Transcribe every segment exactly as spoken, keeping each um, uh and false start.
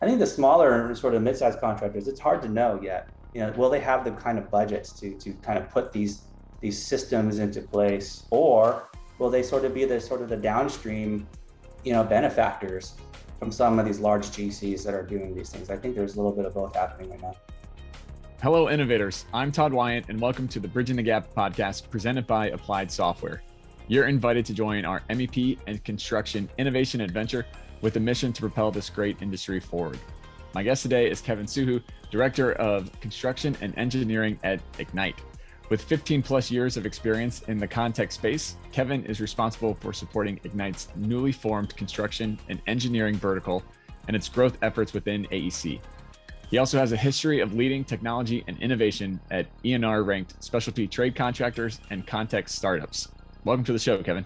I think the smaller sort of mid-sized contractors, it's hard to know yet. You know, will they have the kind of budgets to to kind of put these these systems into place, or will they sort of be the sort of the downstream, you know, benefactors from some of these large G Cs that are doing these things? I think there's a little bit of both happening right now. Hello, innovators. I'm Todd Wyant, and welcome to the Bridging the Gap podcast presented by Applied Software. You're invited to join our M E P and construction innovation adventure with a mission to propel this great industry forward. My guest today is Kevin Suhu, Director of Construction and Engineering at Ignite. With fifteen plus years of experience in the context space, Kevin is responsible for supporting Ignite's newly formed construction and engineering vertical and its growth efforts within A E C. He also has a history of leading technology and innovation at E N R ranked specialty trade contractors and context startups. Welcome to the show, Kevin.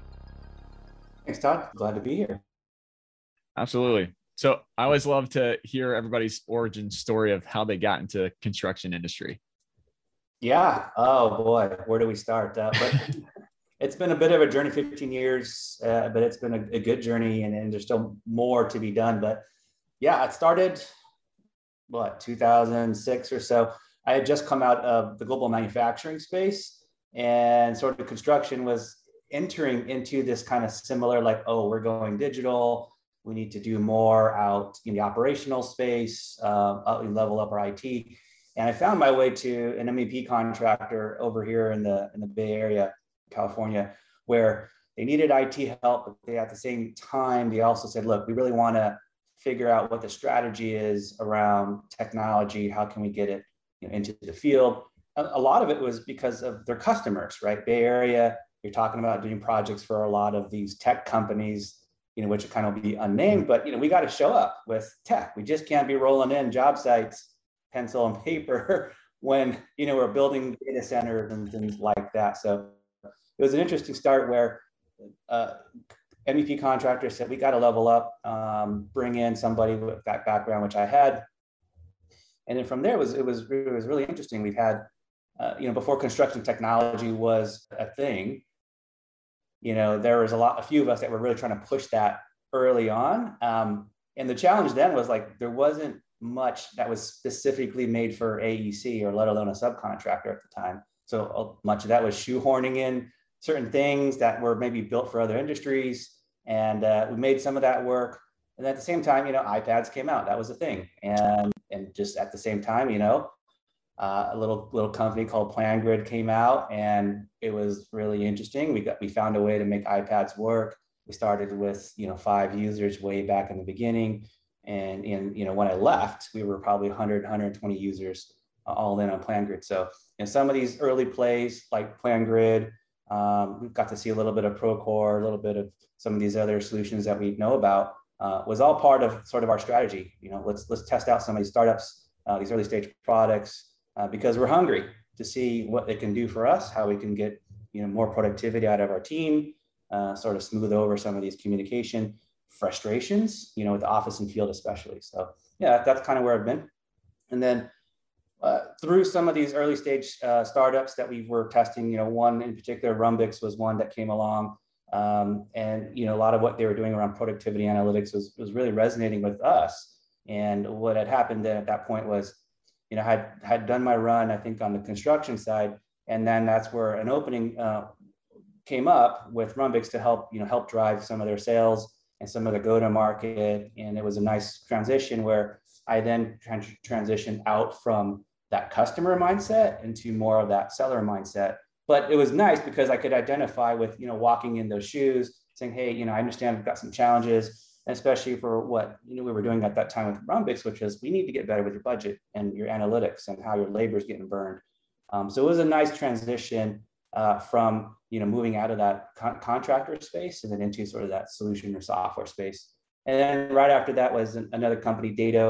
Thanks, Todd. Glad to be here. Absolutely. So I always love to hear everybody's origin story of how they got into the construction industry. Yeah. Oh boy, where do we start? Uh, but it's been a bit of a journey, fifteen years, uh, but it's been a, a good journey, and, and there's still more to be done. But yeah, it started, what, two thousand six or so. I had just come out of the global manufacturing space, and sort of construction was entering into this kind of similar, like, oh, we're going digital. We need to do more out in the operational space, um, up and level up our I T. And I found my way to an M E P contractor over here in the in the Bay Area, California, where they needed I T help, but they at the same time, they also said, look, we really want to figure out what the strategy is around technology. How can we get it, you know, into the field? A, a lot of it was because of their customers, right? Bay Area, you're talking about doing projects for a lot of these tech companies, you know, which kind of be unnamed, but, you know, we got to show up with tech. We just can't be rolling in job sites, pencil and paper, when, you know, we're building data centers and things like that. So it was an interesting start where uh, M E P contractors said, we got to level up, um, bring in somebody with that background, which I had. And then from there, it was, it was, it was really interesting. We've had, uh, you know, before construction technology was a thing, you know, there was a lot, a few of us that were really trying to push that early on. Um, and the challenge then was, like, there wasn't much that was specifically made for A E C, or let alone a subcontractor at the time. So much of that was shoehorning in certain things that were maybe built for other industries. And uh, we made some of that work. And at the same time, you know, iPads came out, that was a thing. And, and just at the same time, you know, Uh, a little little company called PlanGrid came out, and it was really interesting. We got we found a way to make iPads work. We started with, you know, five users way back in the beginning, and in you know when I left, we were probably one hundred, one hundred twenty users all in on PlanGrid. So, and some of these early plays like PlanGrid, um, we got to see a little bit of Procore, a little bit of some of these other solutions that we know about. Uh, was all part of sort of our strategy. You know, let's let's test out some of these startups, uh, these early stage products. Uh, because we're hungry to see what it can do for us, how we can get, you know, more productivity out of our team, uh, sort of smooth over some of these communication frustrations, you know, with the office and field especially. So yeah, that's kind of where I've been. And then uh, through some of these early stage uh, startups that we were testing, you know, one in particular, Rhumbix, was one that came along, um, and you know, a lot of what they were doing around productivity analytics was was really resonating with us. And what had happened then at that point was, you know, had had done my run, I think, on the construction side, and then that's where an opening uh, came up with Rhumbix to help, you know, help drive some of their sales and some of the go-to-market, and it was a nice transition where I then trans- transitioned out from that customer mindset into more of that seller mindset. But it was nice because I could identify with, you know, walking in those shoes, saying, hey, you know, I understand we've got some challenges, especially for what, you know, we were doing at that time with Rhumbix, which is we need to get better with your budget and your analytics and how your labor is getting burned. Um, so it was a nice transition uh, from, you know, moving out of that con- contractor space and then into sort of that solution or software space. And then right after that was an, another company, Dato,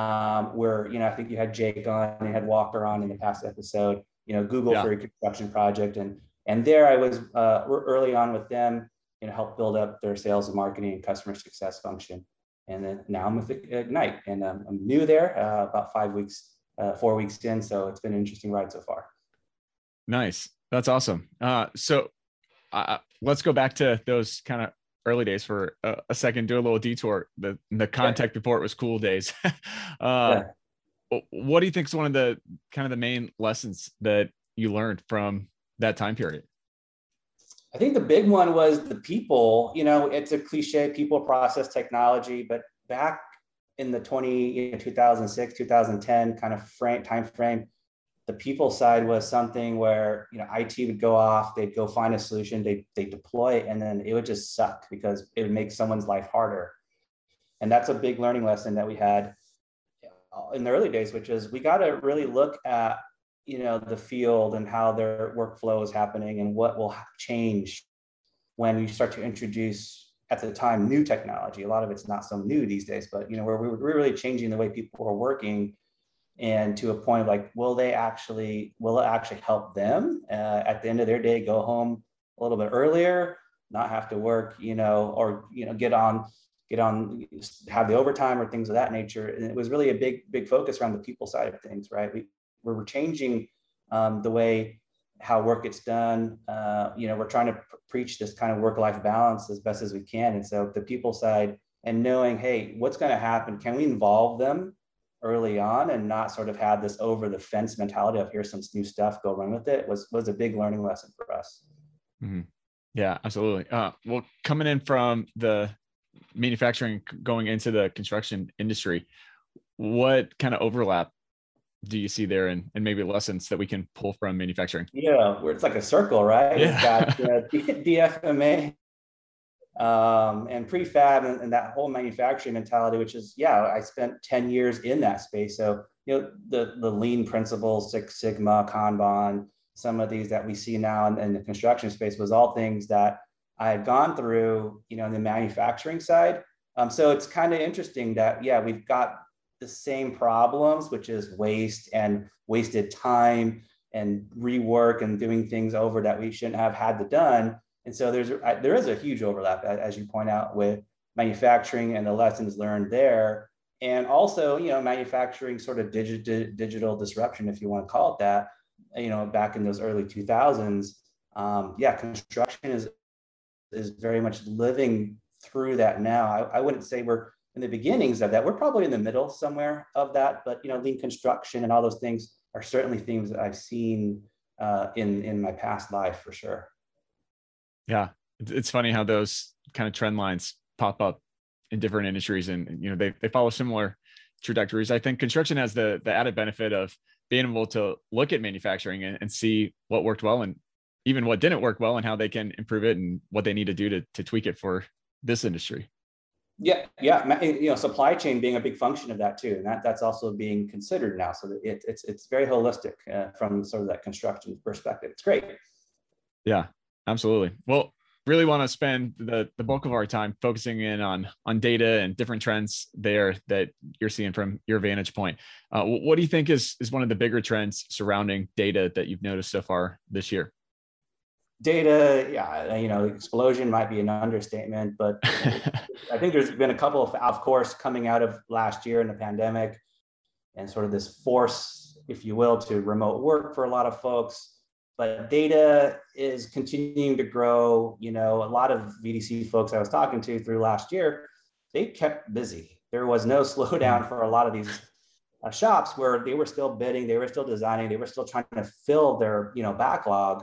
um, where, you know, I think you had Jake on and you had Walker on in the past episode, you know, Google yeah. for a construction project. And, and there I was uh, early on with them, you know, help build up their sales and marketing and customer success function. And then now I'm with Ignite, and um, I'm new there, uh, about five weeks, uh, four weeks in. So it's been an interesting ride so far. Nice. That's awesome. Uh, so uh, let's go back to those kind of early days for a, a second, do a little detour. The the contact yeah. report was cool days. uh, yeah. What do you think is one of the kind of the main lessons that you learned from that time period? I think the big one was the people. You know, it's a cliche, people, process, technology, but back in the two thousand six, two thousand ten kind of frame, time frame, the people side was something where, you know, I T would go off, they'd go find a solution, they they deploy it, and then it would just suck because it would make someone's life harder. And that's a big learning lesson that we had in the early days, which is we got to really look at, you know, the field and how their workflow is happening and what will change when you start to introduce, at the time, new technology. A lot of it's not so new these days, but, you know, where we we're really changing the way people are working. And to a point like, will they actually, will it actually help them uh, at the end of their day, go home a little bit earlier, not have to work, you know, or, you know, get on, get on, have the overtime or things of that nature. And it was really a big, big focus around the people side of things, right? We, we were changing um, the way how work gets done. Uh, you know, we're trying to pr- preach this kind of work-life balance as best as we can. And so the people side and knowing, hey, what's going to happen? Can we involve them early on and not sort of have this over the fence mentality of here's some new stuff, go run with it, was was a big learning lesson for us. Mm-hmm. Yeah, absolutely. Uh, well, coming in from the manufacturing, going into the construction industry, what kind of overlap do you see there, and and maybe lessons that we can pull from manufacturing? Yeah, where it's like a circle, right? Yeah. You've got uh, D F M A. Um, and prefab and, and that whole manufacturing mentality, which is, yeah, I spent ten years in that space. So, you know, the, the lean principles, Six Sigma, Kanban, some of these that we see now in, in the construction space was all things that I had gone through, you know, in the manufacturing side. Um, so it's kind of interesting that, yeah, we've got the same problems, which is waste and wasted time and rework and doing things over that we shouldn't have had to done. And so there's there is a huge overlap, as you point out, with manufacturing and the lessons learned there. And also, you know, manufacturing sort of digital digital disruption, if you want to call it that, you know, back in those early two thousands. Um, yeah, construction is is very much living through that now. I, I wouldn't say we're in the beginnings of that. We're probably in the middle somewhere of that. But, you know, lean construction and all those things are certainly themes that I've seen uh, in, in my past life for sure. Yeah, it's funny how those kind of trend lines pop up in different industries, and you know they they follow similar trajectories. I think construction has the the added benefit of being able to look at manufacturing and, and see what worked well and even what didn't work well and how they can improve it and what they need to do to to tweak it for this industry. Yeah, yeah, you know, supply chain being a big function of that too, and that that's also being considered now. So that it, it's it's very holistic uh, from sort of that construction perspective. It's great. Yeah. Absolutely. Well, really want to spend the, the bulk of our time focusing in on, on data and different trends there that you're seeing from your vantage point. Uh, what do you think is, is one of the bigger trends surrounding data that you've noticed so far this year? Data, yeah, you know, explosion might be an understatement, but I think there's been a couple of, of course, coming out of last year in the pandemic and sort of this force, if you will, to remote work for a lot of folks. But data is continuing to grow. You know, a lot of V D C folks I was talking to through last year, they kept busy. There was no slowdown for a lot of these uh, shops where they were still bidding, they were still designing, they were still trying to fill their, you know, backlog.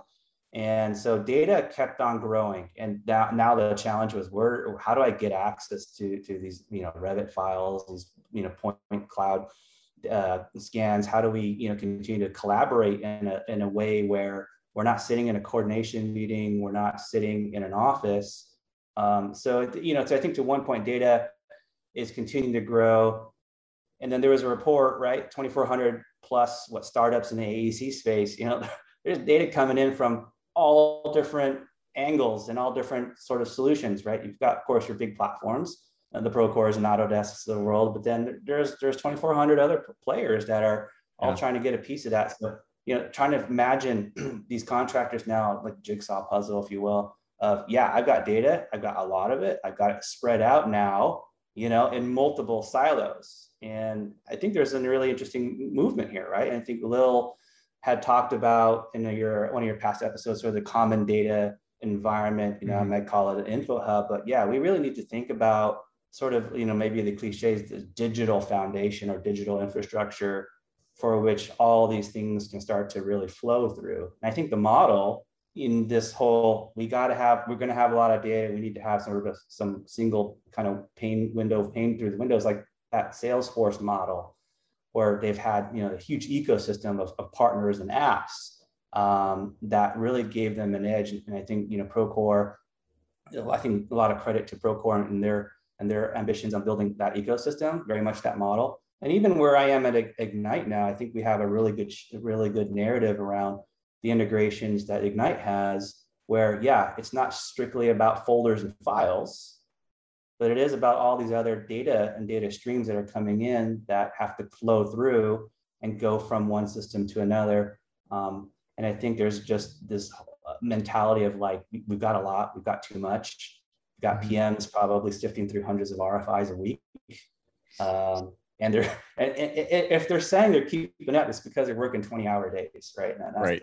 And so data kept on growing. And now, now the challenge was, where, how do I get access to, to these, you know, Revit files, these, you know, point cloud Uh, scans? How do we, you know, continue to collaborate in a in a way where we're not sitting in a coordination meeting, we're not sitting in an office? Um, so, you know, so I think to one point, data is continuing to grow. And then there was a report, right? twenty-four hundred plus what startups in the A E C space. You know, there's data coming in from all different angles and all different sort of solutions, right? You've got, of course, your big platforms, the Procores and Autodesks of the world, but then there's there's twenty-four hundred other players that are all yeah. trying to get a piece of that. So, you know, trying to imagine these contractors now, like jigsaw puzzle, if you will, of, yeah, I've got data, I've got a lot of it, I've got it spread out now, you know, in multiple silos. And I think there's a really interesting movement here, right? And I think Lil had talked about in your one of your past episodes, sort of the common data environment. You know, mm-hmm. I might call it an info hub, but yeah, we really need to think about sort of, you know, maybe the cliches, the digital foundation or digital infrastructure for which all these things can start to really flow through. And I think the model in this whole, we got to have, we're going to have a lot of data. We need to have sort of some single kind of pane window of pane through the windows, like that Salesforce model, where they've had, you know, a huge ecosystem of, of partners and apps um, that really gave them an edge. And I think, you know, Procore, I think a lot of credit to Procore and their, and their ambitions on building that ecosystem, very much that model. And even where I am at Ignite now, I think we have a really good, really good narrative around the integrations that Ignite has, where, yeah, it's not strictly about folders and files, but it is about all these other data and data streams that are coming in that have to flow through and go from one system to another. Um, and I think there's just this mentality of like, we've got a lot, we've got too much. We've got P Ms probably sifting through hundreds of R F Is a week. Um, And they're and, and if they're saying they're keeping up, it's because they're working twenty-hour days, right? That's, right.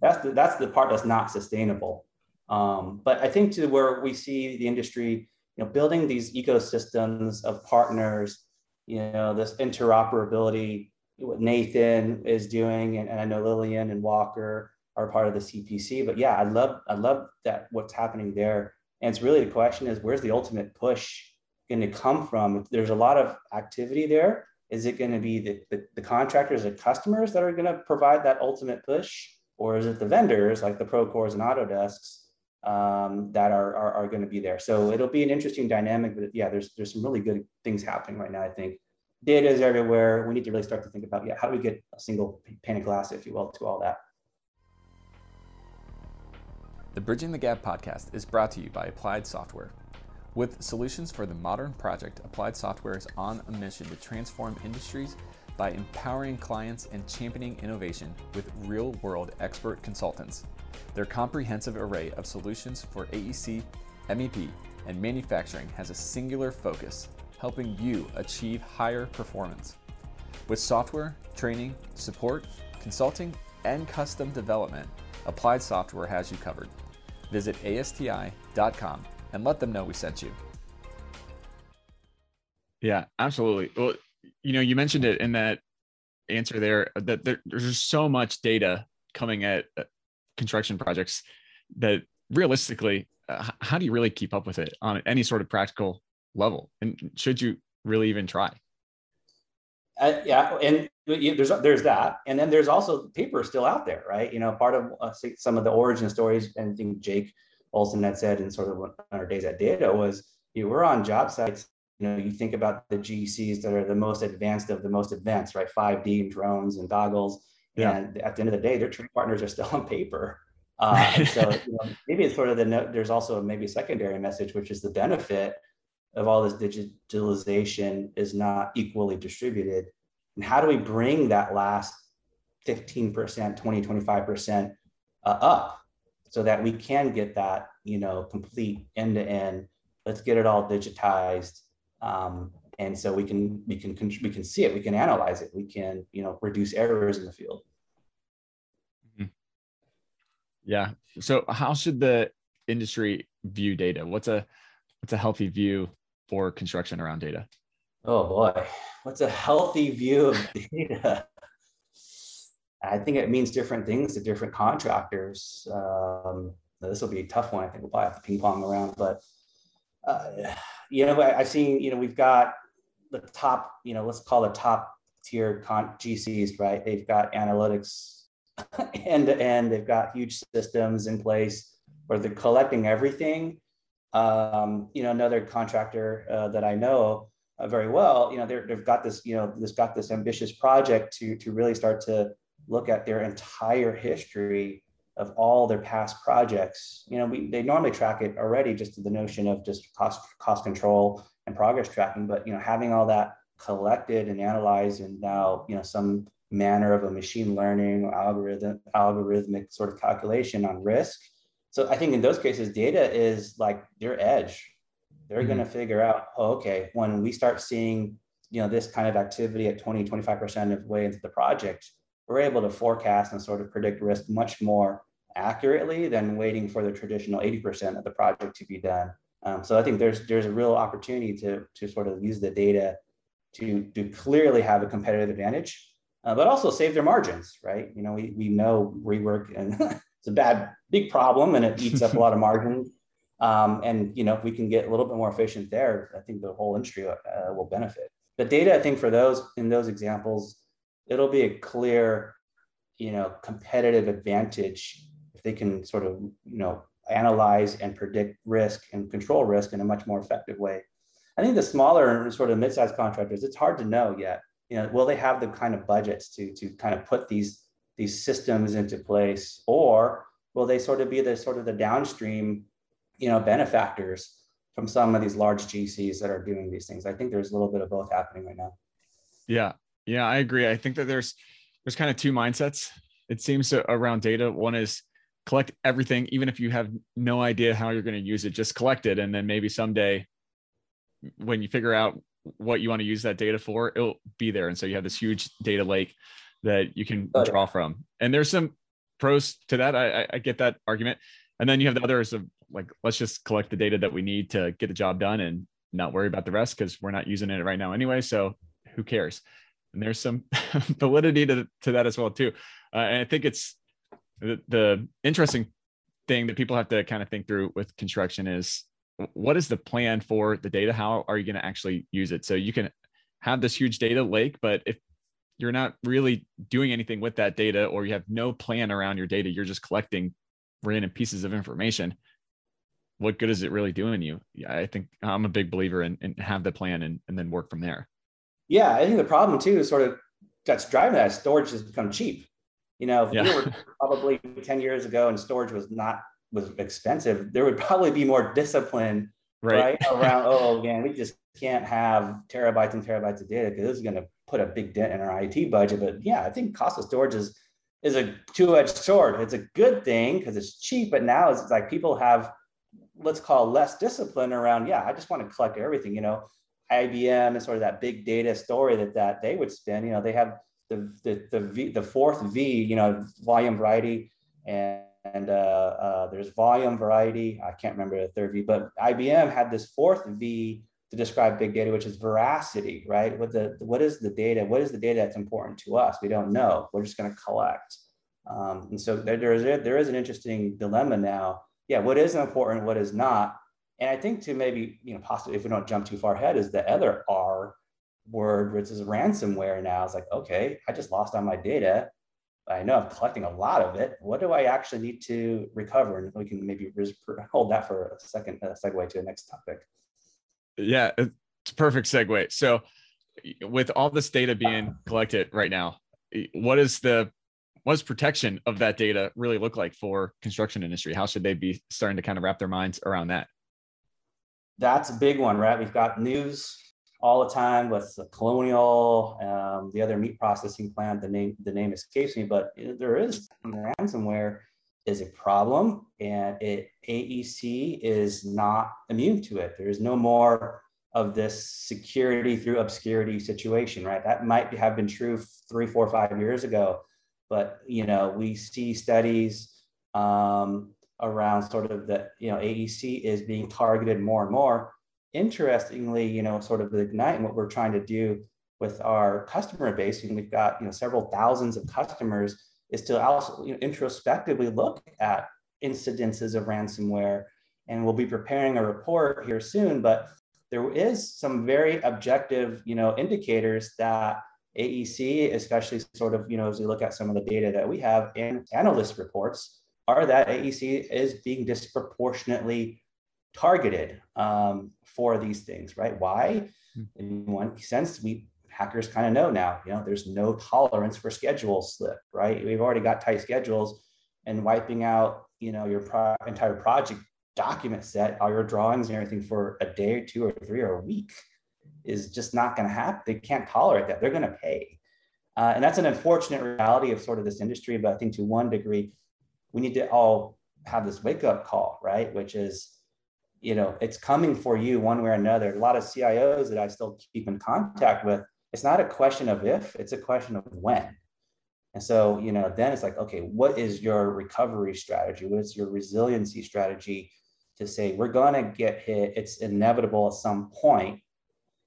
That's the that's the part that's not sustainable. Um, but I think to where we see the industry, you know, building these ecosystems of partners, you know, this interoperability, what Nathan is doing, and, and I know Lillian and Walker are part of the C P C. But yeah, I love I love that what's happening there. And it's really the question is, where's the ultimate push going to come from? If there's a lot of activity there, is it going to be the, the, the contractors and customers that are going to provide that ultimate push? Or is it the vendors like the Procores and Autodesks um, that are, are, are going to be there? So it'll be an interesting dynamic, but yeah, there's, there's some really good things happening right now. I think data is everywhere. We need to really start to think about, yeah, how do we get a single pane of glass, if you will, to all that. The Bridging the Gap podcast is brought to you by Applied Software. With solutions for the modern project, Applied Software is on a mission to transform industries by empowering clients and championing innovation with real-world expert consultants. Their comprehensive array of solutions for A E C, M E P, and manufacturing has a singular focus, helping you achieve higher performance. With software, training, support, consulting, and custom development, Applied Software has you covered. Visit A S T I dot com and let them know we sent you. Yeah, absolutely. Well, you know, you mentioned it in that answer there, that there, there's so much data coming at construction projects that realistically, uh, how do you really keep up with it on any sort of practical level? And should you really even try? Uh, yeah, and there's there's that, and then there's also paper still out there, right? You know, part of uh, some of the origin stories, and I think Jake Olsen had said in sort of one of our days at Dato was, you know, we're on job sites, you know, you think about the G Cs that are the most advanced of the most advanced, right? five D and drones and goggles. Yeah. And at the end of the day, their trade partners are still on paper. Uh, and so you know, maybe it's sort of the, there's also maybe a secondary message, which is the benefit of all this digitalization is not equally distributed. And how do we bring that last fifteen percent, twenty, twenty-five percent uh, up? So that we can get that, you know, complete end to end. Let's get it all digitized, um, and so we can we can we can see it, we can analyze it, we can, you know, reduce errors in the field. Yeah. So how should the industry view data? What's a what's a healthy view for construction around data? Oh boy, what's a healthy view of data? I think it means different things to different contractors. Um, this will be a tough one. I think we'll probably have to ping pong around, but uh, you know, I, I've seen, you know, we've got the top, you know, let's call the top tier con- G Cs, right? They've got analytics end to end. They've got huge systems in place where they're collecting everything. Um, you know, another contractor uh, that I know uh, very well, you know, they've got this, you know, this got this ambitious project to to really start to look at their entire history of all their past projects. You know, we, they normally track it already just to the notion of just cost cost control and progress tracking, but, you know, having all that collected and analyzed and now, you know, some manner of a machine learning or algorithm, algorithmic sort of calculation on risk. So I think in those cases, data is like their edge. They're mm-hmm. gonna figure out, oh, okay, when we start seeing, you know, this kind of activity at twenty, twenty-five percent of the way into the project, we're able to forecast and sort of predict risk much more accurately than waiting for the traditional eighty percent of the project to be done. Um, so I think there's there's a real opportunity to, to sort of use the data to, to clearly have a competitive advantage, uh, but also save their margins, right? You know, we, we know rework and it's a bad, big problem and it eats up a lot of margin. Um, and, you know, if we can get a little bit more efficient there, I think the whole industry uh, will benefit. The data, I think for those, in those examples, it'll be a clear, you know, competitive advantage if they can sort of, you know, analyze and predict risk and control risk in a much more effective way. I think the smaller sort of mid-sized contractors, it's hard to know yet. You know, will they have the kind of budgets to, to kind of put these, these systems into place, or will they sort of be the sort of the downstream, you know, benefactors from some of these large G Cs that are doing these things? I think there's a little bit of both happening right now. Yeah. Yeah, I agree. I think that there's, there's kind of two mindsets, it seems, around data. One is collect everything, even if you have no idea how you're going to use it, just collect it. And then maybe someday when you figure out what you want to use that data for, it'll be there. And so you have this huge data lake that you can oh, draw yeah. from. And there's some pros to that. I, I get that argument. And then you have the others of like, let's just collect the data that we need to get the job done and not worry about the rest because we're not using it right now anyway. So who cares? And there's some validity to, to that as well too. Uh, and I think it's the, the interesting thing that people have to kind of think through with construction is, what is the plan for the data? How are you going to actually use it? So you can have this huge data lake, but if you're not really doing anything with that data, or you have no plan around your data, you're just collecting random pieces of information, what good is it really doing you? Yeah, I think I'm a big believer in, in have the plan and, and then work from there. Yeah, I think the problem too is sort of that's driving that storage has become cheap. You know, if yeah. we were probably ten years ago and storage was not was expensive, there would probably be more discipline right, right? around, oh man, we just can't have terabytes and terabytes of data because this is going to put a big dent in our I T budget. But yeah, I think cost of storage is is a two-edged sword. It's a good thing because it's cheap, but now it's like people have, let's call less discipline around, yeah, I just want to collect everything, you know. I B M is sort of that big data story that, that they would spin. You know, they have the the the, v, the fourth V, you know, volume, variety, and, and uh, uh, there's volume, variety. I can't remember the third V, but I B M had this fourth V to describe big data, which is veracity, right? What the what is the data? What is the data that's important to us? We don't know. We're just going to collect. Um, and so there, there is there is an interesting dilemma now. Yeah, what is important? What is not? And I think to maybe, you know, possibly if we don't jump too far ahead is the other R word, which is ransomware now. It's like, okay, I just lost all my data. I know I'm collecting a lot of it. What do I actually need to recover? And we can maybe hold that for a second, a segue to the next topic. Yeah, it's a perfect segue. So with all this data being collected right now, what is the what does protection of that data really look like for construction industry? How should they be starting to kind of wrap their minds around that? That's a big one, right? We've got news all the time with the Colonial, um, the other meat processing plant, the name the name escapes me, but there is ransomware is a problem, and it A E C is not immune to it. There is no more of this security through obscurity situation, right? That might have been true three, four, five years ago, but you know, we see studies um, around sort of the, you know, A E C is being targeted more and more. Interestingly, you know, sort of the Ignite and what we're trying to do with our customer base, and we've got, you know, several thousands of customers, is to also, you know, introspectively look at incidences of ransomware. And we'll be preparing a report here soon, but there is some very objective, you know, indicators that A E C, especially sort of, you know, as we look at some of the data that we have in analyst reports, are that A E C is being disproportionately targeted um, for these things, right? Why? In one sense, we hackers kind of know now, you know, there's no tolerance for schedule slip, right? We've already got tight schedules, and wiping out, you know, your pro- entire project document set, all your drawings and everything for a day, two or three or a week is just not going to happen. They can't tolerate that. They're going to pay. Uh, and that's an unfortunate reality of sort of this industry, but I think to one degree, we need to all have this wake up call, right? Which is, you know, it's coming for you one way or another. A lot of C I Os that I still keep in contact with, it's not a question of if, it's a question of when. And so, you know, then it's like, okay, what is your recovery strategy? What is your resiliency strategy to say, we're going to get hit, it's inevitable at some point.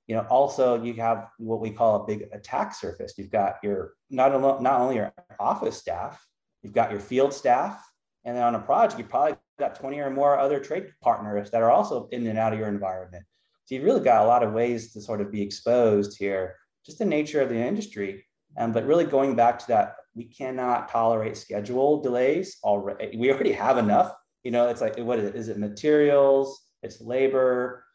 You know, also you have what we call a big attack surface. You've got your, not, alone, not only your office staff, you've got your field staff, and then on a project, you probably got twenty or more other trade partners that are also in and out of your environment. So you've really got a lot of ways to sort of be exposed here, just the nature of the industry. Um, but really going back to that, we cannot tolerate schedule delays already. We already have enough, you know, it's like, what is it? Is it materials, it's labor,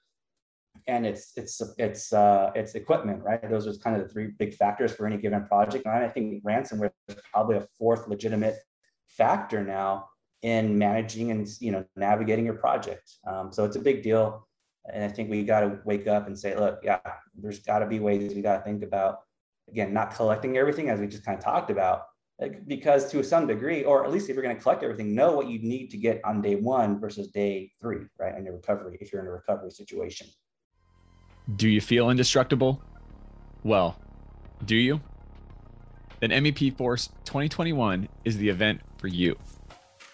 and it's it's it's uh, it's equipment, right? Those are kind of the three big factors for any given project. And I think ransomware is probably a fourth legitimate factor now in managing and, you know, navigating your project. Um, so it's a big deal. And I think we got to wake up and say, look, yeah, there's got to be ways we got to think about, again, not collecting everything as we just kind of talked about, like, because to some degree, or at least if you're going to collect everything, know what you need to get on day one versus day three, right? In your recovery, if you're in a recovery situation. Do you feel indestructible? Well, do you? Then M E P Force twenty twenty-one is the event for you.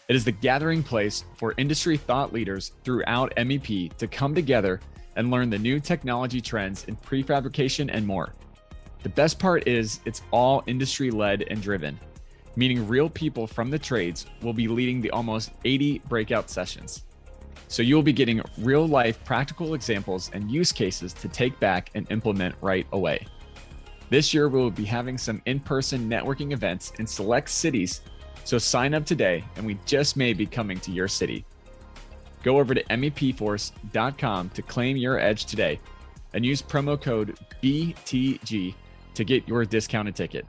It is the gathering place for industry thought leaders throughout M E P to come together and learn the new technology trends in prefabrication and more. The best part is it's all industry-led and driven, meaning real people from the trades will be leading the almost eighty breakout sessions. So you'll be getting real-life practical examples and use cases to take back and implement right away. This year, we'll be having some in-person networking events in select cities, so sign up today, and we just may be coming to your city. Go over to M E P force dot com to claim your edge today and use promo code B T G to get your discounted ticket.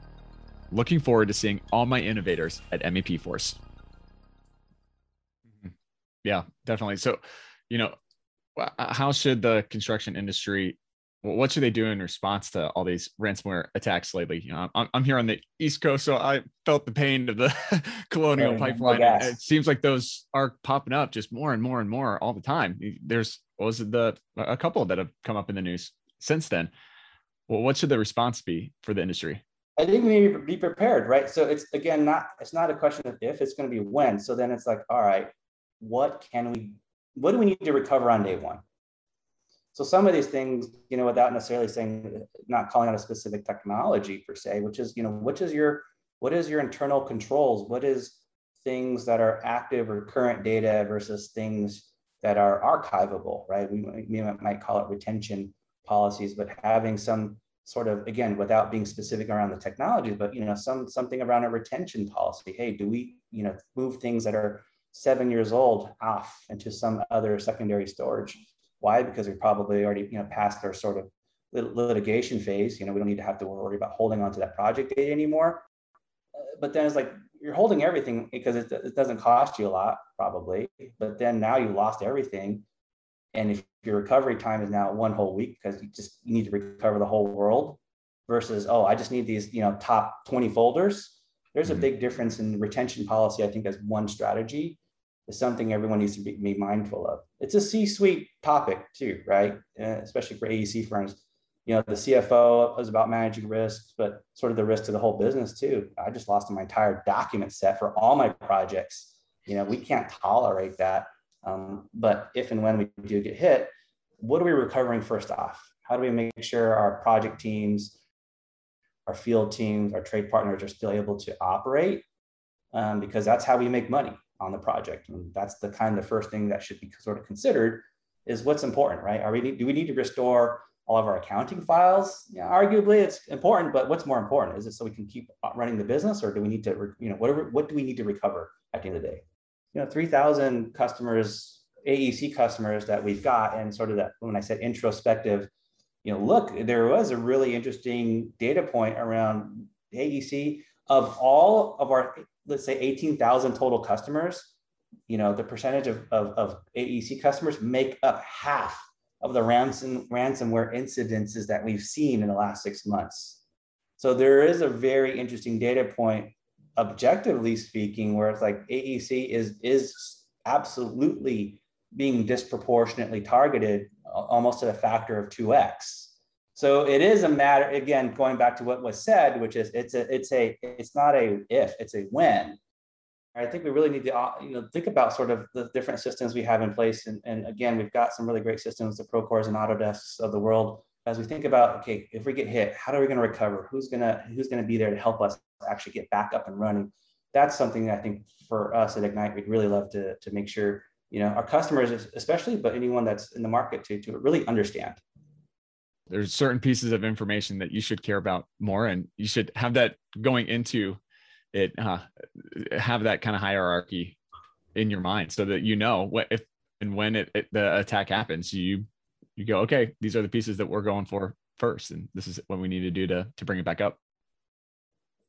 Looking forward to seeing all my innovators at M E P Force. Yeah, definitely. So, you know, how should the construction industry, what should they do in response to all these ransomware attacks lately? You know, I'm, I'm here on the East Coast, so I felt the pain of the Colonial Pipeline. Oh, it seems like those are popping up just more and more and more all the time. There's, what was it, the a couple that have come up in the news since then. Well, what should the response be for the industry? I think we need to be prepared, right? So it's, again, not it's not a question of if, it's going to be when. So then it's like, all right, what can we, what do we need to recover on day one? So some of these things, you know, without necessarily saying, not calling out a specific technology per se, which is, you know, which is your, what is your internal controls? What is things that are active or current data versus things that are archivable, right? We, we might call it retention policies, but having some sort of, again, without being specific around the technology, but, you know, some something around a retention policy. Hey, do we, you know, move things that are seven years old off into some other secondary storage? Why? Because we probably already, you know, passed our sort of lit- litigation phase. You know, we don't need to have to worry about holding onto that project data anymore. Uh, but then it's like, you're holding everything because it, it doesn't cost you a lot, probably. But then now you lost everything. And if your recovery time is now one whole week because you just you need to recover the whole world versus, oh, I just need these, you know, top twenty folders. There's a big difference in retention policy, I think, as one strategy. Is something everyone needs to be, be mindful of. It's a C-suite topic too, right? Uh, especially for A E C firms. You know, the C F O is about managing risks, but sort of the risk to the whole business too. I just lost my entire document set for all my projects. You know, we can't tolerate that. Um, but if and when we do get hit, what are we recovering first off? How do we make sure our project teams, our field teams, our trade partners are still able to operate? Um, because that's how we make money on the project. And that's the kind of first thing that should be sort of considered is what's important, right? Are we, do we need to restore all of our accounting files? Yeah, arguably it's important, but what's more important? Is it so we can keep running the business or do we need to, you know, whatever, what do we need to recover at the end of the day? You know, three thousand customers, A E C customers that we've got, and sort of that, when I said introspective, you know, look, there was a really interesting data point around A E C of all of our, let's say eighteen thousand total customers, you know, the percentage of, of, of A E C customers make up half of the ransom, ransomware incidences that we've seen in the last six months. So there is a very interesting data point, objectively speaking, where it's like A E C is, is absolutely being disproportionately targeted almost to the factor of two X. So it is a matter, again, going back to what was said, which is it's a, it's a, it's not a if, it's a when. I think we really need to, you know, think about sort of the different systems we have in place. And, and again, we've got some really great systems, the Procores and Autodesks of the world. As we think about, okay, if we get hit, how are we going to recover? Who's going to, who's going to be there to help us actually get back up and running? That's something that I think for us at Ignite, we'd really love to, to make sure, you know, our customers especially, but anyone that's in the market to, to really understand. There's certain pieces of information that you should care about more, and you should have that going into it, uh, have that kind of hierarchy in your mind so that you know what if and when it, it, the attack happens, you you go, okay, these are the pieces that we're going for first, and this is what we need to do to, to bring it back up.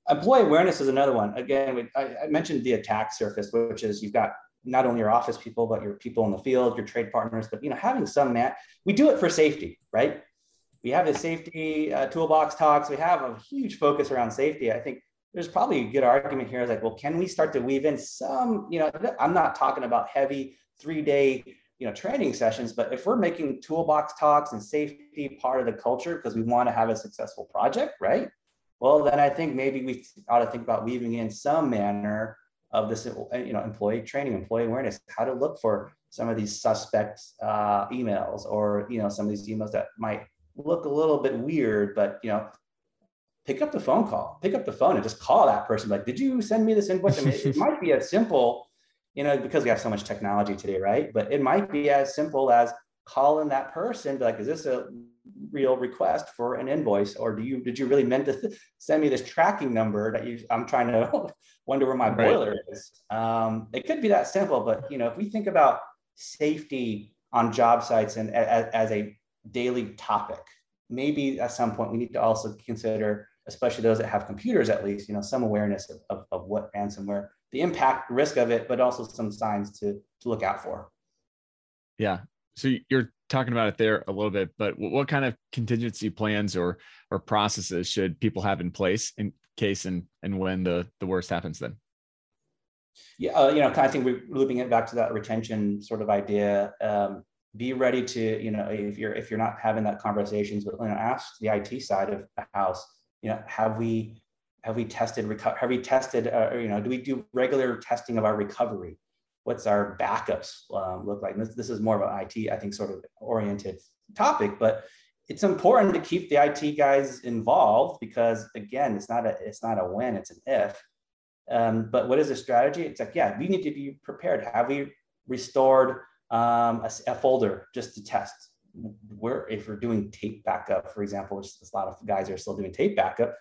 Employee awareness is another one. Again, we, I, I mentioned the attack surface, which is you've got not only your office people, but your people in the field, your trade partners, but you know, having some man, we do it for safety, right? We have the safety uh, toolbox talks. We have a huge focus around safety. I think there's probably a good argument here is like, well, can we start to weave in some, you know, I'm not talking about heavy three-day, you know, training sessions, but if we're making toolbox talks and safety part of the culture because we want to have a successful project, right? Well, then I think maybe we ought to think about weaving in some manner of this, you know, employee training, employee awareness, how to look for some of these suspect uh, emails or, you know, some of these emails that might look a little bit weird, but, you know, pick up the phone call, pick up the phone and just call that person. Like, did you send me this invoice? I mean, it might be as simple, you know, because we have so much technology today, right? But it might be as simple as calling that person, be like, is this a real request for an invoice? Or do you, did you really meant to send me this tracking number that you, I'm trying to wonder where my right. boiler is. Um, it could be that simple, but, you know, if we think about safety on job sites and as, as a daily topic, maybe at some point we need to also consider, especially those that have computers, at least, you know, some awareness of, of, of what ransomware, the impact, risk of it, but also some signs to, to look out for. Yeah. So you're talking about it there a little bit, but what kind of contingency plans or or processes should people have in place in case and, and when the, the worst happens then? Yeah, uh, you know, I think we're looping it back to that retention sort of idea. Um, be ready to, you know, if you're if you're not having that conversations, but you know, ask the I T side of the house, you know, have we have we tested reco- have we tested uh, you know, do we do regular testing of our recovery? What's our backups um, look like? And this, this is more of an I T, I think, sort of oriented topic, but it's important to keep the I T guys involved because again, it's not a it's not a when, it's an if. Um, but what is the strategy? It's like, yeah, we need to be prepared. Have we restored um, a, a folder just to test? We're, if we're doing tape backup, for example, which a lot of guys are still doing tape backup,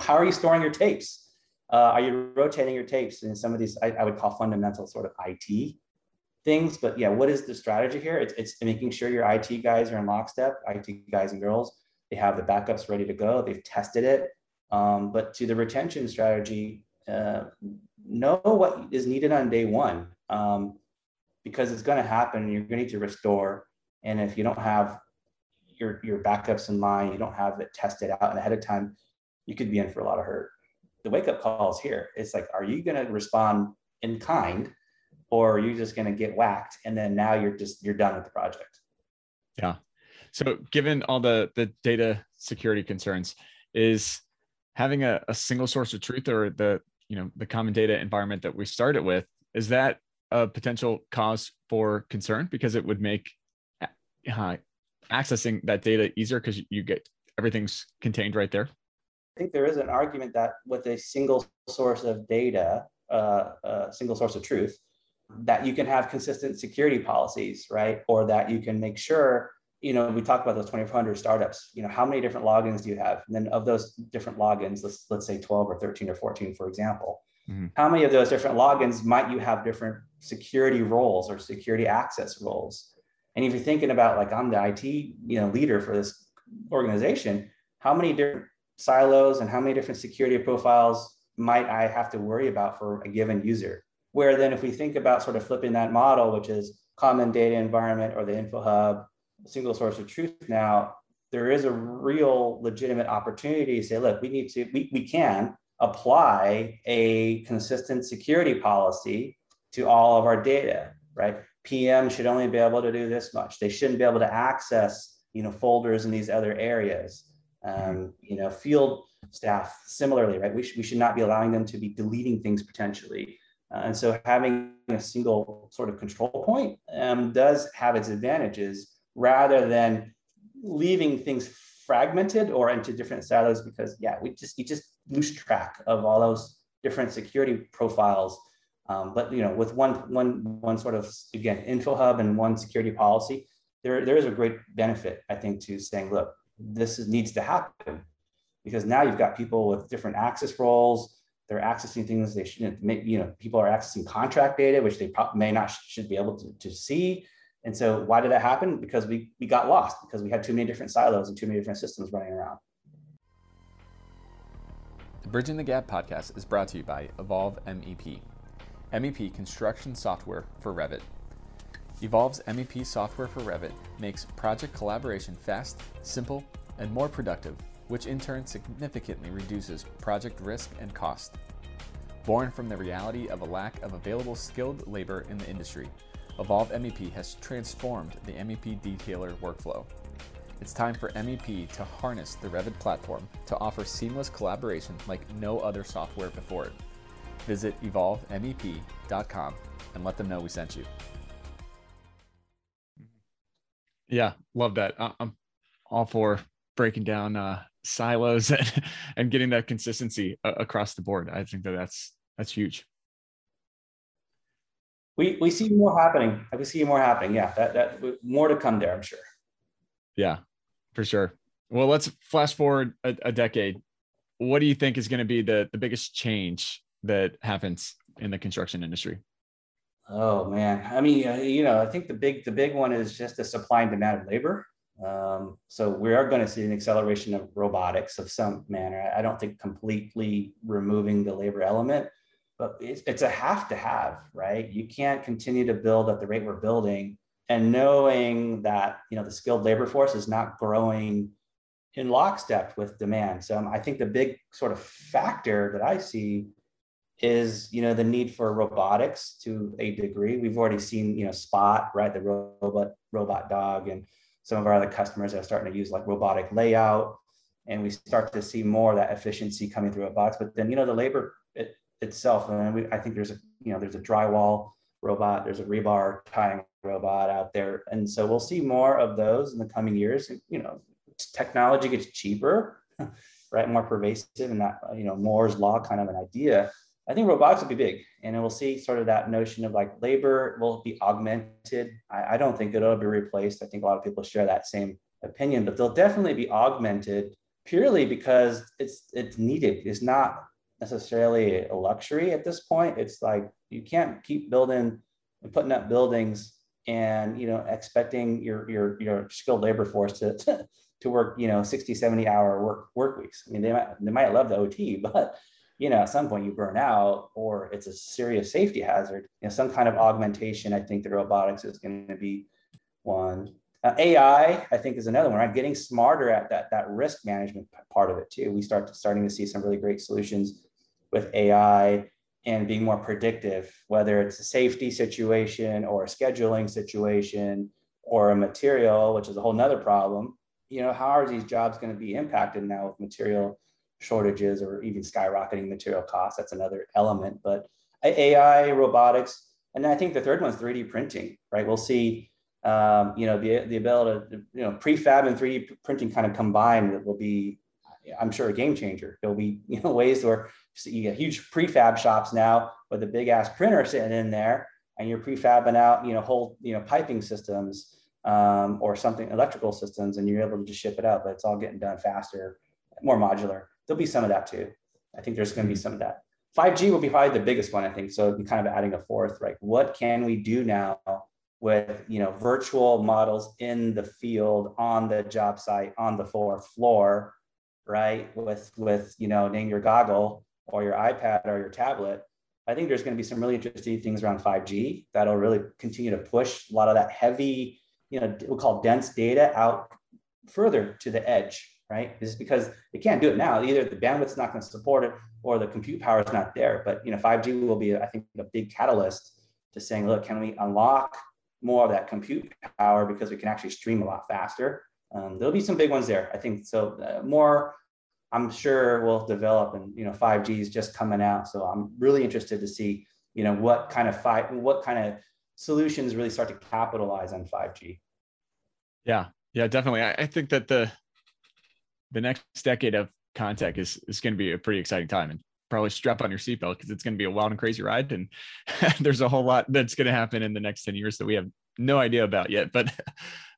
how are you storing your tapes? Uh, are you rotating your tapes? And some of these, I, I would call fundamental sort of I T things, but yeah, what is the strategy here? It's, it's making sure your I T guys are in lockstep, I T guys and girls, they have the backups ready to go, they've tested it. Um, but to the retention strategy, uh, know what is needed on day one, um, because it's gonna happen and you're gonna need to restore. And if you don't have your, your backups in line, you don't have it tested out ahead of time, you could be in for a lot of hurt. The wake-up call is here. It's like, are you going to respond in kind, or are you just going to get whacked? And then now you're just, you're done with the project. Yeah. So given all the, the data security concerns, is having a, a single source of truth or the, you know, the common data environment that we started with, is that a potential cause for concern? Because it would make uh, accessing that data easier because you get, everything's contained right there. I think there is an argument that with a single source of data, a uh, uh, single source of truth, that you can have consistent security policies, right? Or that you can make sure, you know, we talked about those twenty-four hundred startups, you know, how many different logins do you have? And then of those different logins, let's, let's say twelve or thirteen or fourteen, for example, mm-hmm. how many of those different logins might you have different security roles or security access roles? And if you're thinking about like, I'm the I T, you know, leader for this organization, how many different silos and how many different security profiles might I have to worry about for a given user? Where then if we think about sort of flipping that model, which is common data environment or the info hub, single source of truth now, there is a real legitimate opportunity to say, look, we need to, we, we can apply a consistent security policy to all of our data, right? P M should only be able to do this much. They shouldn't be able to access, you know, folders in these other areas. um, you know, field staff similarly, right? We should, we should not be allowing them to be deleting things potentially. Uh, and so having a single sort of control point um, does have its advantages rather than leaving things fragmented or into different silos, because yeah, we just, you just lose track of all those different security profiles. Um, but you know, with one, one, one sort of, again, info hub and one security policy, there, there is a great benefit, I think, to saying, look, this is, needs to happen, because now you've got people with different access roles. They're accessing things they shouldn't, you know, people are accessing contract data, which they may not should be able to, to see. And so why did that happen? Because we, we got lost, because we had too many different silos and too many different systems running around. The Bridging the Gap podcast is brought to you by Evolve M E P. M E P construction software for Revit. Evolve's M E P software for Revit makes project collaboration fast, simple, and more productive, which in turn significantly reduces project risk and cost. Born from the reality of a lack of available skilled labor in the industry, Evolve M E P has transformed the M E P detailer workflow. It's time for M E P to harness the Revit platform to offer seamless collaboration like no other software before it. Visit evolve M E P dot com and let them know we sent you. Yeah, love that. I'm all for breaking down uh, silos and, and getting that consistency across the board. I think that that's, that's huge. We we see more happening. We see more happening. Yeah, that that more to come there, I'm sure. Yeah, for sure. Well, let's flash forward a, a decade. What do you think is going to be the, the biggest change that happens in the construction industry? Oh man, I mean, you know, I think the big the big one is just the supply and demand of labor. Um, so we are going to see an acceleration of robotics of some manner. I don't think completely removing the labor element, but it's, it's a have to have, right? You can't continue to build at the rate we're building and knowing that, you know, the skilled labor force is not growing in lockstep with demand. So um, I think the big sort of factor that I see is, you know, the need for robotics to a degree. We've already seen, you know, Spot, right? The robot, robot dog, and some of our other customers are starting to use like robotic layout, and we start to see more of that efficiency coming through robots. But then, you know, the labor it, itself, and we, I think there's a, you know, there's a drywall robot, there's a rebar tying robot out there. And so we'll see more of those in the coming years. You know, technology gets cheaper, right? More pervasive, and that, you know, Moore's law kind of an idea. I think robotics will be big, and we'll see sort of that notion of like labor will be augmented. I, I don't think it'll be replaced. I think a lot of people share that same opinion, but they'll definitely be augmented purely because it's it's needed. It's not necessarily a luxury at this point. It's like you can't keep building and putting up buildings and, you know, expecting your your your skilled labor force to to work, you know, sixty, seventy hour work work weeks. I mean, they might they might love the O T, but you know, at some point you burn out or it's a serious safety hazard. You know, some kind of augmentation, I think the robotics is going to be one. Uh, A I, I think, is another one, right? Getting smarter at that, that risk management part of it too. We start to, starting to see some really great solutions with A I and being more predictive, whether it's a safety situation or a scheduling situation or a material, which is a whole nother problem. You know, how are these jobs going to be impacted now with material shortages or even skyrocketing material costs? That's another element. But A I, robotics, and I think the third one is three D printing, right? We'll see, um, you know, the, the ability to, you know, prefab and three D printing kind of combined, that will be, I'm sure, a game changer. There'll be, you know, ways where you get huge prefab shops now with a big ass printer sitting in there, and you're prefabbing out, you know, whole, you know, piping systems um, or something, electrical systems, and you're able to just ship it out, but it's all getting done faster, more modular. There'll be some of that too. I think there's going to be some of that. five G will be probably the biggest one, I think. So kind of adding a fourth, right? What can we do now with, you know, virtual models in the field, on the job site, on the fourth floor, right? With, with, you know, name your goggle or your iPad or your tablet. I think there's going to be some really interesting things around five G that'll really continue to push a lot of that heavy, you know, we'll call dense data out further to the edge. Right? This is because they can't do it now. Either the bandwidth's not going to support it or the compute power is not there. But, you know, five G will be, I think, a big catalyst to saying, look, can we unlock more of that compute power because we can actually stream a lot faster? um, there'll be some big ones there, I think. So uh, more, I'm sure, will develop, and you know, five G is just coming out. So I'm really interested to see, you know, what kind of five, what kind of solutions really start to capitalize on five G. Yeah, yeah, definitely. I, I think that the the next decade of contact is is going to be a pretty exciting time, and probably strap on your seatbelt because it's going to be a wild and crazy ride. And there's a whole lot that's going to happen in the next ten years that we have no idea about yet, but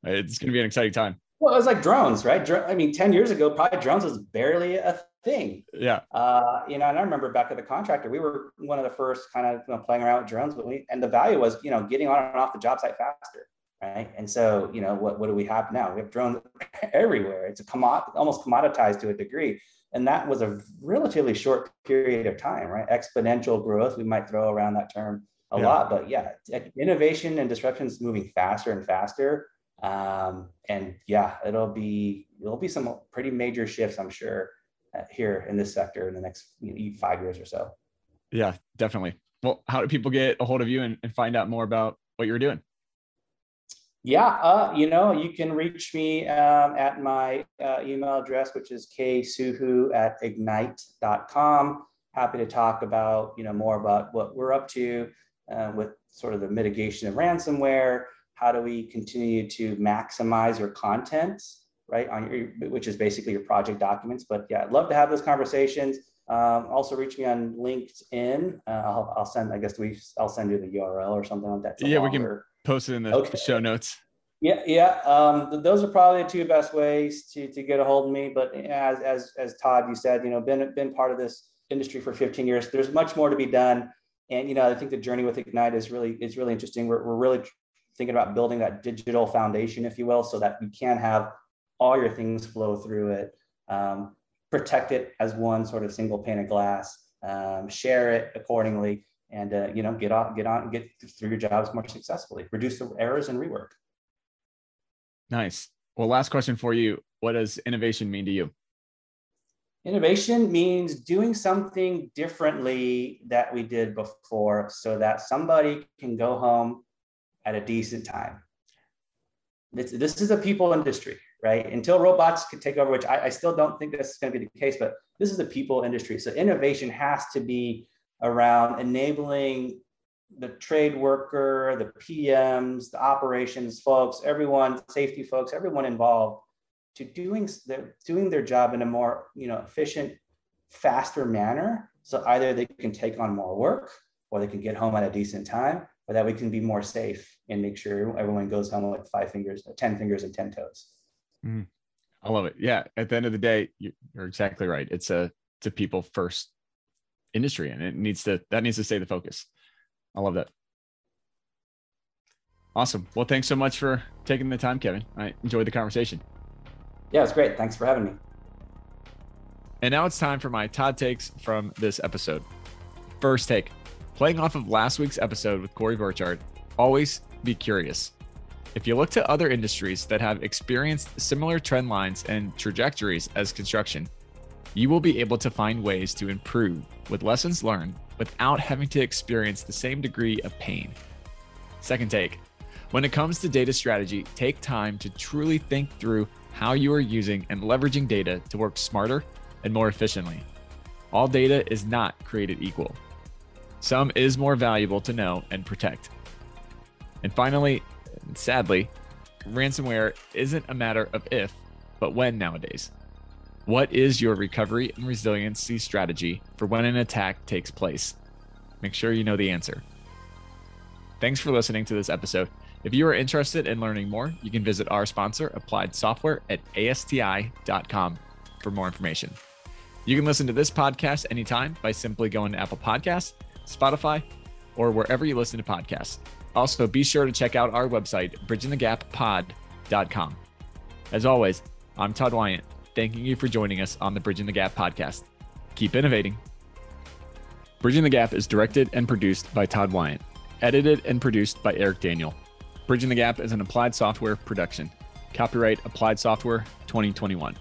it's going to be an exciting time. Well, it was like drones, right? Dr- I mean, ten years ago, probably drones was barely a thing. Yeah. Uh, you know, and I remember back at the contractor, we were one of the first kind of you know, playing around with drones, but we, and the value was, you know, getting on and off the job site faster. Right. And so, you know, what, what do we have now? We have drones everywhere. It's a commod- almost commoditized to a degree. And that was a relatively short period of time, right? Exponential growth, we might throw around that term a yeah. lot, but yeah, innovation and disruption is moving faster and faster. Um, and yeah, it'll be, it'll be some pretty major shifts, I'm sure, uh, here in this sector in the next you know, five years or so. Yeah, definitely. Well, how do people get a hold of you and, and find out more about what you're doing? Yeah, uh, you know, you can reach me um, at my uh, email address, which is k suhu at ignite dot com. Happy to talk about, you know, more about what we're up to uh, with sort of the mitigation of ransomware. How do we continue to maximize your content, right? On your, which is basically your project documents. But yeah, I'd love to have those conversations. Um, also, reach me on LinkedIn. Uh, I'll, I'll send, I guess we, I'll send you the U R L or something like that. Yeah, we can. Or, post it in the okay. show notes. Yeah, yeah. Um, those are probably the two best ways to to get a hold of me. But as as as Todd, you said, you know, been been part of this industry for fifteen years. There's much more to be done, and you know, I think the journey with Ignite is really is really interesting. We're we're really thinking about building that digital foundation, if you will, so that you can have all your things flow through it, um, protect it as one sort of single pane of glass, um, share it accordingly. And, uh, you know, get off, get on, get through your jobs more successfully, reduce the errors and rework. Nice. Well, last question for you. What does innovation mean to you? Innovation means doing something differently that we did before so that somebody can go home at a decent time. This, this is a people industry, right? Until robots could take over, which I, I still don't think that's going to be the case, but this is a people industry. So innovation has to be around enabling the trade worker, the P Ms, the operations folks, everyone, safety folks, everyone involved to doing their, doing their job in a more you know, efficient, faster manner. So either they can take on more work or they can get home at a decent time, or that we can be more safe and make sure everyone goes home with five fingers, ten fingers and ten toes. Mm, I love it. Yeah, at the end of the day, you're exactly right. It's a, it's a people first industry, and it needs to that needs to stay the focus. I love that. Awesome. Well, thanks so much for taking the time, Kevin. I enjoyed the conversation. Yeah, it's great. Thanks for having me. And now it's time for my Todd takes from this episode. First take, playing off of last week's episode with Corey Burchard, always be curious. If you look to other industries that have experienced similar trend lines and trajectories as construction, you will be able to find ways to improve with lessons learned without having to experience the same degree of pain. Second take, when it comes to data strategy, take time to truly think through how you are using and leveraging data to work smarter and more efficiently. All data is not created equal. Some is more valuable to know and protect. And finally, sadly, ransomware isn't a matter of if, but when nowadays. What is your recovery and resiliency strategy for when an attack takes place? Make sure you know the answer. Thanks for listening to this episode. If you are interested in learning more, you can visit our sponsor, Applied Software, at A S T I dot com for more information. You can listen to this podcast anytime by simply going to Apple Podcasts, Spotify, or wherever you listen to podcasts. Also, be sure to check out our website, bridging the gap pod dot com. As always, I'm Todd Wyant, thanking you for joining us on the Bridging the Gap podcast. Keep innovating. Bridging the Gap is directed and produced by Todd Wyant, edited and produced by Eric Daniel. Bridging the Gap is an Applied Software production. Copyright Applied Software twenty twenty-one.